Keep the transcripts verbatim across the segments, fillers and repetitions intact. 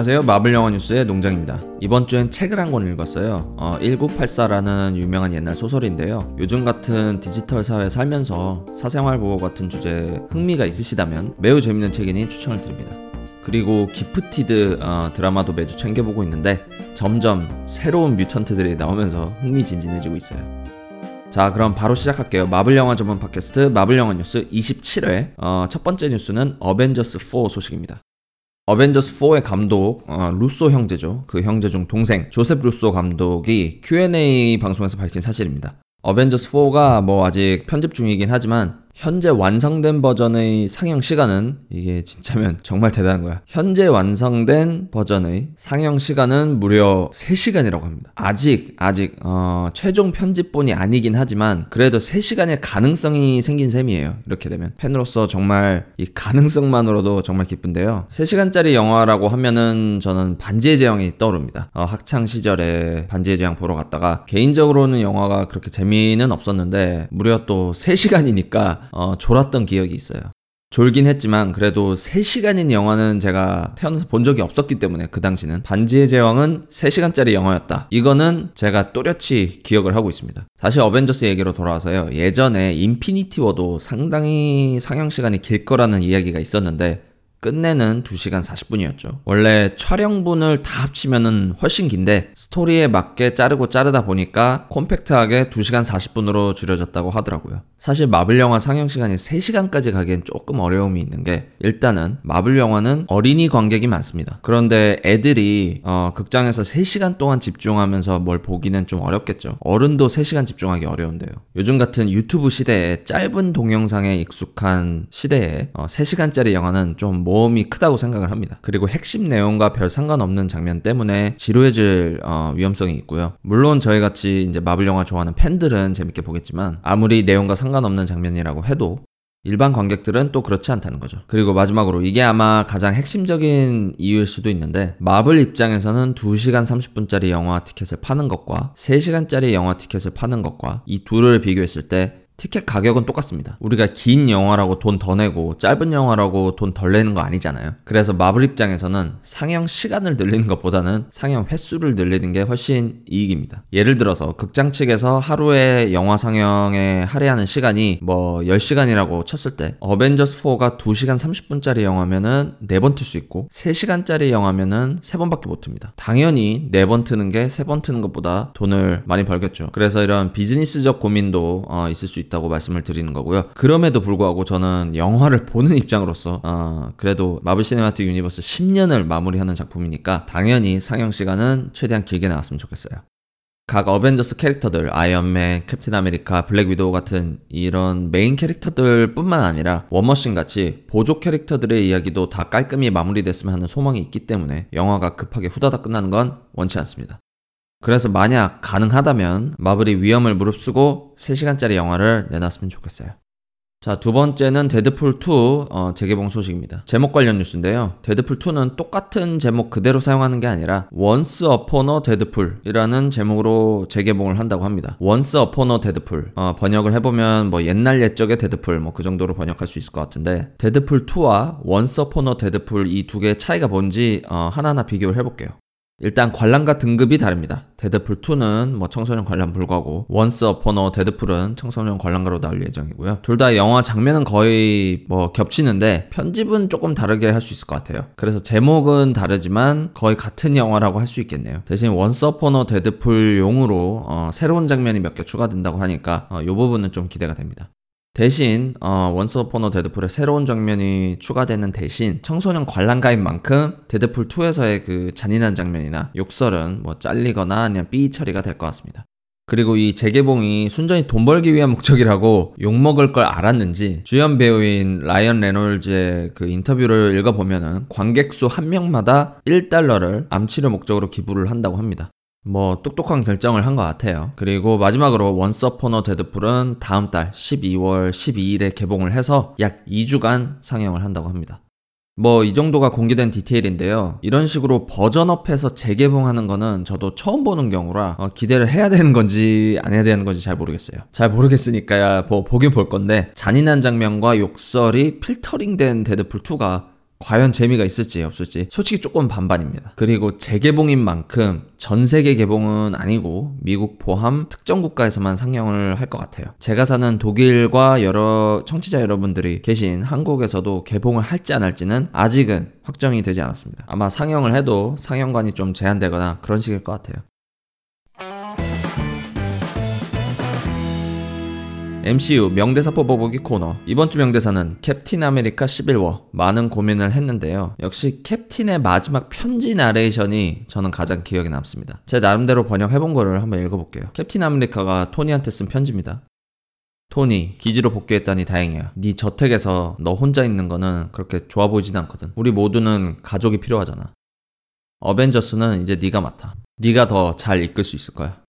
안녕하세요. 마블 영화 뉴스의 농장입니다. 이번 주엔 책을 한 권 읽었어요. 어, 천구백팔십사라는 유명한 옛날 소설인데요. 요즘 같은 디지털 사회에 살면서 사생활 보호 같은 주제에 흥미가 있으시다면 매우 재밌는 책이니 추천을 드립니다. 그리고 기프티드 어, 드라마도 매주 챙겨보고 있는데 점점 새로운 뮤턴트들이 나오면서 흥미진진해지고 있어요. 자, 그럼 바로 시작할게요. 마블 영화 전문 팟캐스트 마블 영화 뉴스 이십칠 회 어, 첫 번째 뉴스는 어벤져스 포 소식입니다. 어벤져스 포의 감독 어, 루소 형제죠. 그 형제 중 동생 조셉 루소 감독이 큐 앤 에이 방송에서 밝힌 사실입니다. 어벤져스 포가 뭐 아직 편집 중이긴 하지만 현재 완성된 버전의 상영 시간은, 이게 진짜면 정말 대단한 거야, 현재 완성된 버전의 상영 시간은 무려 세 시간이라고 합니다. 아직 아직 어, 최종 편집본이 아니긴 하지만 그래도 세 시간일 가능성이 생긴 셈이에요. 이렇게 되면 팬으로서 정말 이 가능성만으로도 정말 기쁜데요. 세 시간짜리 영화라고 하면은 저는 반지의 제왕이 떠오릅니다. 어, 학창 시절에 반지의 제왕 보러 갔다가 개인적으로는 영화가 그렇게 재미는 없었는데 무려 또 세 시간이니까 어, 졸았던 기억이 있어요. 졸긴 했지만 그래도 세 시간인 영화는 제가 태어나서 본 적이 없었기 때문에 그 당시는 반지의 제왕은 세 시간짜리 영화였다, 이거는 제가 또렷이 기억을 하고 있습니다. 다시 어벤져스 얘기로 돌아와서요, 예전에 인피니티 워도 상당히 상영시간이 길 거라는 이야기가 있었는데 끝내는 두 시간 사십 분이었죠. 원래 촬영분을 다 합치면은 훨씬 긴데 스토리에 맞게 자르고 자르다 보니까 콤팩트하게 두 시간 사십 분으로 줄여졌다고 하더라고요. 사실 마블 영화 상영시간이 세 시간까지 가기엔 조금 어려움이 있는 게, 일단은 마블 영화는 어린이 관객이 많습니다. 그런데 애들이 어, 극장에서 세 시간 동안 집중하면서 뭘 보기는 좀 어렵겠죠. 어른도 세 시간 집중하기 어려운데요. 요즘 같은 유튜브 시대에 짧은 동영상에 익숙한 시대에 어, 세 시간짜리 영화는 좀 모험이 크다고 생각을 합니다. 그리고 핵심 내용과 별 상관없는 장면 때문에 지루해질 어, 위험성이 있고요. 물론 저희같이 이제 마블 영화 좋아하는 팬들은 재밌게 보겠지만 아무리 내용과 상관없는 장면이라고 해도 일반 관객들은 또 그렇지 않다는 거죠. 그리고 마지막으로 이게 아마 가장 핵심적인 이유일 수도 있는데 마블 입장에서는 두 시간 삼십 분짜리 영화 티켓을 파는 것과 세 시간짜리 영화 티켓을 파는 것과 이 둘을 비교했을 때 티켓 가격은 똑같습니다. 우리가 긴 영화라고 돈 더 내고 짧은 영화라고 돈 덜 내는 거 아니잖아요. 그래서 마블 입장에서는 상영 시간을 늘리는 것보다는 상영 횟수를 늘리는 게 훨씬 이익입니다. 예를 들어서 극장 측에서 하루에 영화 상영에 할애하는 시간이 뭐 열 시간이라고 쳤을 때 어벤져스 포가 두 시간 삼십 분짜리 영화면은 네 번 틀 수 있고 세 시간짜리 영화면은 세 번밖에 못 틉니다. 당연히 네 번 트는 게 세 번 트는 것보다 돈을 많이 벌겠죠. 그래서 이런 비즈니스적 고민도 어, 있을 수 있 있다고 말씀을 드리는 거고요. 그럼에도 불구하고 저는 영화를 보는 입장으로서 어, 그래도 마블 시네마틱 유니버스 십 년을 마무리하는 작품이니까 당연히 상영 시간은 최대한 길게 나왔으면 좋겠어요. 각 어벤져스 캐릭터들, 아이언맨, 캡틴 아메리카, 블랙 위도우 같은 이런 메인 캐릭터들 뿐만 아니라 워머신 같이 보조 캐릭터들의 이야기도 다 깔끔히 마무리됐으면 하는 소망이 있기 때문에 영화가 급하게 후다닥 끝나는 건 원치 않습니다. 그래서 만약 가능하다면 마블이 위험을 무릅쓰고 세 시간짜리 영화를 내놨으면 좋겠어요. 자, 두 번째는 데드풀 투 어, 재개봉 소식입니다. 제목 관련 뉴스인데요. 데드풀 투는 똑같은 제목 그대로 사용하는 게 아니라 Once Upon a Deadpool 이라는 제목으로 재개봉을 한다고 합니다. Once Upon a Deadpool, 어, 번역을 해보면 뭐 옛날 옛적의 데드풀 뭐 그 정도로 번역할 수 있을 것 같은데 데드풀 투와 Once Upon a Deadpool 이 두 개의 차이가 뭔지 어, 하나하나 비교를 해볼게요. 일단 관람가 등급이 다릅니다. 데드풀 투는 뭐 청소년 관람 불가고 Once Upon a Deadpool은 청소년 관람가로 나올 예정이고요. 둘 다 영화 장면은 거의 뭐 겹치는데 편집은 조금 다르게 할 수 있을 것 같아요. 그래서 제목은 다르지만 거의 같은 영화라고 할 수 있겠네요. 대신 Once Upon a Deadpool용으로 어, 새로운 장면이 몇 개 추가된다고 하니까 어, 이 부분은 좀 기대가 됩니다. 대신 어, 원스 어폰 어 데드풀의 새로운 장면이 추가되는 대신 청소년 관람가인 만큼 데드풀 투에서의 그 잔인한 장면이나 욕설은 뭐 잘리거나 아니면 삐 처리가 될 것 같습니다. 그리고 이 재개봉이 순전히 돈 벌기 위한 목적이라고 욕먹을 걸 알았는지 주연 배우인 라이언 레놀즈의 그 인터뷰를 읽어보면은 관객 수 한 명마다 일 달러를 암치료 목적으로 기부를 한다고 합니다. 뭐 똑똑한 결정을 한 것 같아요. 그리고 마지막으로 Once Upon a Deadpool은 다음 달 십이월 십이일에 개봉을 해서 약 이 주간 상영을 한다고 합니다. 뭐 이 정도가 공개된 디테일인데요. 이런 식으로 버전업해서 재개봉하는 거는 저도 처음 보는 경우라 어, 기대를 해야 되는 건지 안 해야 되는 건지 잘 모르겠어요. 잘 모르겠으니까야 뭐 보긴 볼 건데 잔인한 장면과 욕설이 필터링된 데드풀 투가 과연 재미가 있을지 없을지 솔직히 조금 반반입니다. 그리고 재개봉인 만큼 전 세계 개봉은 아니고 미국 포함 특정 국가에서만 상영을 할 것 같아요. 제가 사는 독일과 여러 청취자 여러분들이 계신 한국에서도 개봉을 할지 안 할지는 아직은 확정이 되지 않았습니다. 아마 상영을 해도 상영관이 좀 제한되거나 그런 식일 것 같아요. 엠씨유 명대사 뽑아보기 코너. 이번 주 명대사는 캡틴 아메리카 시빌 워. 많은 고민을 했는데요. 역시 캡틴의 마지막 편지 나레이션이 저는 가장 기억에 남습니다. 제 나름대로 번역해본 거를 한번 읽어볼게요. 캡틴 아메리카가 토니한테 쓴 편지입니다. 토니, 기지로 복귀했다니 다행이야. 네 저택에서 너 혼자 있는 거는 그렇게 좋아 보이진 않거든. 우리 모두는 가족이 필요하잖아. 어벤져스는 이제 네가 맡아. 네가 더 잘 이끌 수 있을 거야.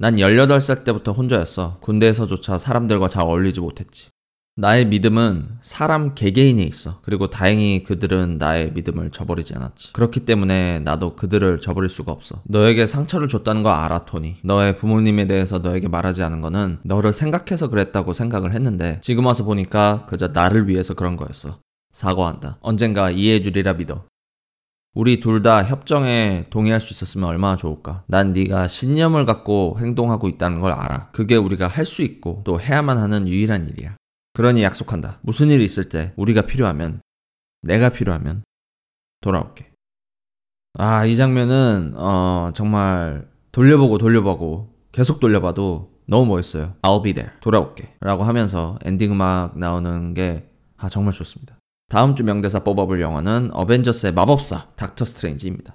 난 열여덟 살 때부터 혼자였어. 군대에서조차 사람들과 잘 어울리지 못했지. 나의 믿음은 사람 개개인에 있어. 그리고 다행히 그들은 나의 믿음을 저버리지 않았지. 그렇기 때문에 나도 그들을 저버릴 수가 없어. 너에게 상처를 줬다는 거 알아, 토니. 너의 부모님에 대해서 너에게 말하지 않은 거는 너를 생각해서 그랬다고 생각을 했는데 지금 와서 보니까 그저 나를 위해서 그런 거였어. 사과한다. 언젠가 이해해 주리라 믿어. 우리 둘 다 협정에 동의할 수 있었으면 얼마나 좋을까. 난 네가 신념을 갖고 행동하고 있다는 걸 알아. 그게 우리가 할 수 있고 또 해야만 하는 유일한 일이야. 그러니 약속한다. 무슨 일이 있을 때 우리가 필요하면, 내가 필요하면 돌아올게. 아, 이 장면은 어, 정말 돌려보고 돌려보고 계속 돌려봐도 너무 멋있어요. I'll be there. 돌아올게 라고 하면서 엔딩 음악 나오는 게 아, 정말 좋습니다. 다음 주 명대사 뽑아볼 영화는 어벤져스의 마법사 닥터 스트레인지입니다.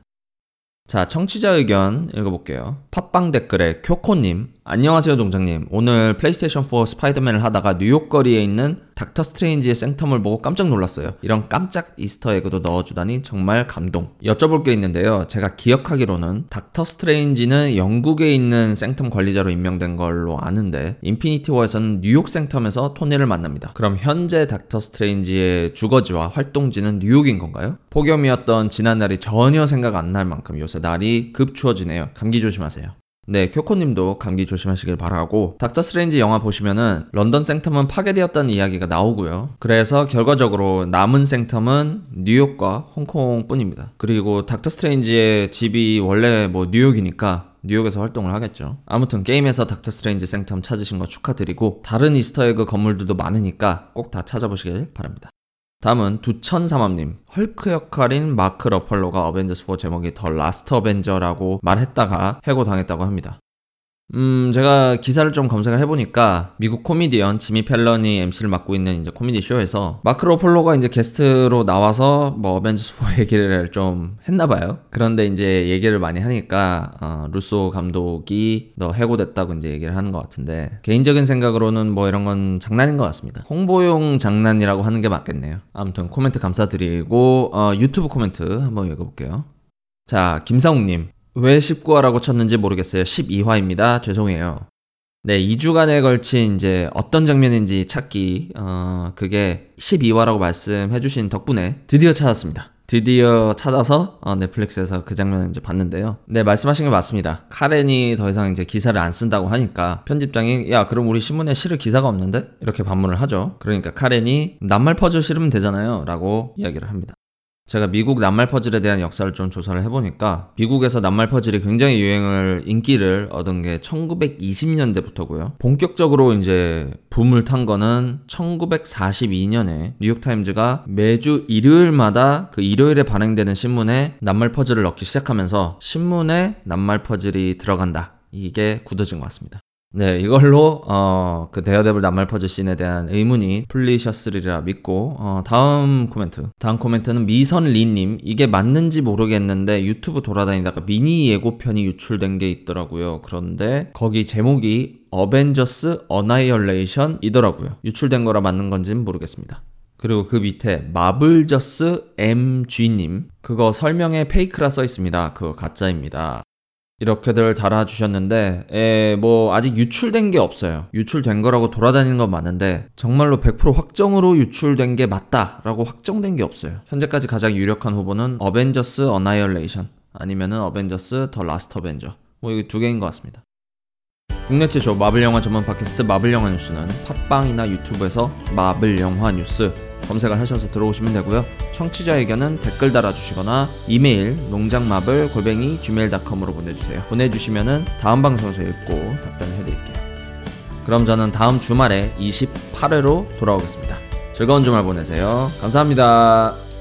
자, 청취자 의견 읽어볼게요. 팟빵 댓글에 쿄코님, 안녕하세요 동장님. 오늘 플레이스테이션 포 스파이더맨을 하다가 뉴욕 거리에 있는 닥터 스트레인지의 생텀을 보고 깜짝 놀랐어요. 이런 깜짝 이스터에그도 넣어주다니 정말 감동. 여쭤볼 게 있는데요. 제가 기억하기로는 닥터 스트레인지는 영국에 있는 생텀 관리자로 임명된 걸로 아는데 인피니티 워에서는 뉴욕 생텀에서 토니를 만납니다. 그럼 현재 닥터 스트레인지의 주거지와 활동지는 뉴욕인 건가요? 폭염이었던 지난날이 전혀 생각 안 날 만큼 요새 날이 급 추워지네요. 감기 조심하세요. 네, 쿄코님도 감기 조심하시길 바라고, 닥터 스트레인지 영화 보시면은 런던 생텀은 파괴되었다는 이야기가 나오고요. 그래서 결과적으로 남은 생텀은 뉴욕과 홍콩뿐입니다. 그리고 닥터 스트레인지의 집이 원래 뭐 뉴욕이니까 뉴욕에서 활동을 하겠죠. 아무튼 게임에서 닥터 스트레인지 생텀 찾으신 거 축하드리고, 다른 이스터에그 건물들도 많으니까 꼭 다 찾아보시길 바랍니다. 다음은 두천삼합님. 헐크 역할인 마크 러팔로가 어벤져스 포 제목이 더 라스트 어벤져라고 말했다가 해고당했다고 합니다. 음, 제가 기사를 좀 검색을 해보니까 미국 코미디언 지미 펠런이 엠씨를 맡고 있는 이제 코미디 쇼에서 마크 러팔로가 이제 게스트로 나와서 뭐 어벤져스 포 얘기를 좀 했나봐요. 그런데 이제 얘기를 많이 하니까 어, 루소 감독이 너 해고됐다고 이제 얘기를 하는 것 같은데, 개인적인 생각으로는 뭐 이런 건 장난인 것 같습니다. 홍보용 장난이라고 하는 게 맞겠네요. 아무튼 코멘트 감사드리고 어, 유튜브 코멘트 한번 읽어볼게요. 자, 김상욱님. 왜 십구 화라고 쳤는지 모르겠어요. 십이 화입니다. 죄송해요. 네, 이 주간에 걸친 이제 어떤 장면인지 찾기, 어, 그게 십이 화라고 말씀해주신 덕분에 드디어 찾았습니다. 드디어 찾아서 어, 넷플릭스에서 그 장면을 이제 봤는데요. 네, 말씀하신 게 맞습니다. 카렌이 더 이상 이제 기사를 안 쓴다고 하니까 편집장이 야, 그럼 우리 신문에 실을 기사가 없는데? 이렇게 반문을 하죠. 그러니까 카렌이 낱말 퍼즐 실으면 되잖아요 라고 이야기를 합니다. 제가 미국 낱말 퍼즐에 대한 역사를 좀 조사를 해보니까 미국에서 낱말 퍼즐이 굉장히 유행을, 인기를 얻은 게 천구백이십 년대부터고요. 본격적으로 이제 붐을 탄 거는 천구백사십이 년에 뉴욕타임즈가 매주 일요일마다 그 일요일에 발행되는 신문에 낱말 퍼즐을 넣기 시작하면서 신문에 낱말 퍼즐이 들어간다, 이게 굳어진 것 같습니다. 네, 이걸로 어, 그 데어데블 낱말 퍼즐 씬에 대한 의문이 풀리셨으리라 믿고 어, 다음 코멘트. 다음 코멘트는 미선리님. 이게 맞는지 모르겠는데 유튜브 돌아다니다가 미니 예고편이 유출된 게 있더라고요. 그런데 거기 제목이 어벤져스 어나이어레이션 이더라고요. 유출된 거라 맞는 건지는 모르겠습니다. 그리고 그 밑에 마블저스 엠지님. 그거 설명에 페이크라 써 있습니다. 그거 가짜입니다. 이렇게들 달아주셨는데 에, 뭐 아직 유출된 게 없어요. 유출된 거라고 돌아다니는 건 많은데 정말로 백 퍼센트 확정으로 유출된 게 맞다라고 확정된 게 없어요. 현재까지 가장 유력한 후보는 어벤져스 어나이어레이션 아니면은 어벤져스 더 라스트 어벤져, 뭐 이게 두 개인 것 같습니다. 국내 최초 마블 영화 전문 팟캐스트 마블 영화 뉴스는 팟빵이나 유튜브에서 마블 영화 뉴스, 검색을 하셔서 들어오시면 되고요. 청취자 의견은 댓글 달아주시거나 이메일 농장마블 골뱅이 지메일 닷컴으로 보내주세요. 보내주시면은 다음 방송에서 읽고 답변해드릴게요. 그럼 저는 다음 주말에 이십팔 회로 돌아오겠습니다. 즐거운 주말 보내세요. 감사합니다.